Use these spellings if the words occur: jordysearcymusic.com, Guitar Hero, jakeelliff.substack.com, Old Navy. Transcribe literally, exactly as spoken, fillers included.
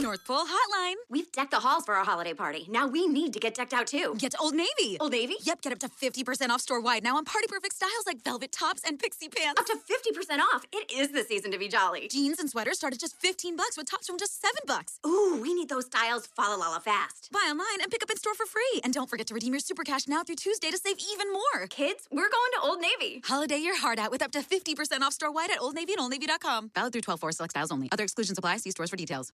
North Pole Hotline. We've decked the halls for our holiday party. Now we need to get decked out, too. Get to Old Navy. Old Navy? Yep, get up to fifty percent off store-wide now on party-perfect styles like velvet tops and pixie pants. Up to fifty percent off. It is the season to be jolly. Jeans and sweaters start at just fifteen bucks with tops from just seven bucks. Ooh, we need those styles fa-la-la-la fast. Buy online and pick up in store for free. And don't forget to redeem your super cash now through Tuesday to save even more. Kids, we're going to Old Navy. Holiday your heart out with up to fifty percent off store-wide at Old Navy and Old Navy dot com. Valid through twelve four, select styles only. Other exclusions apply. See stores for details.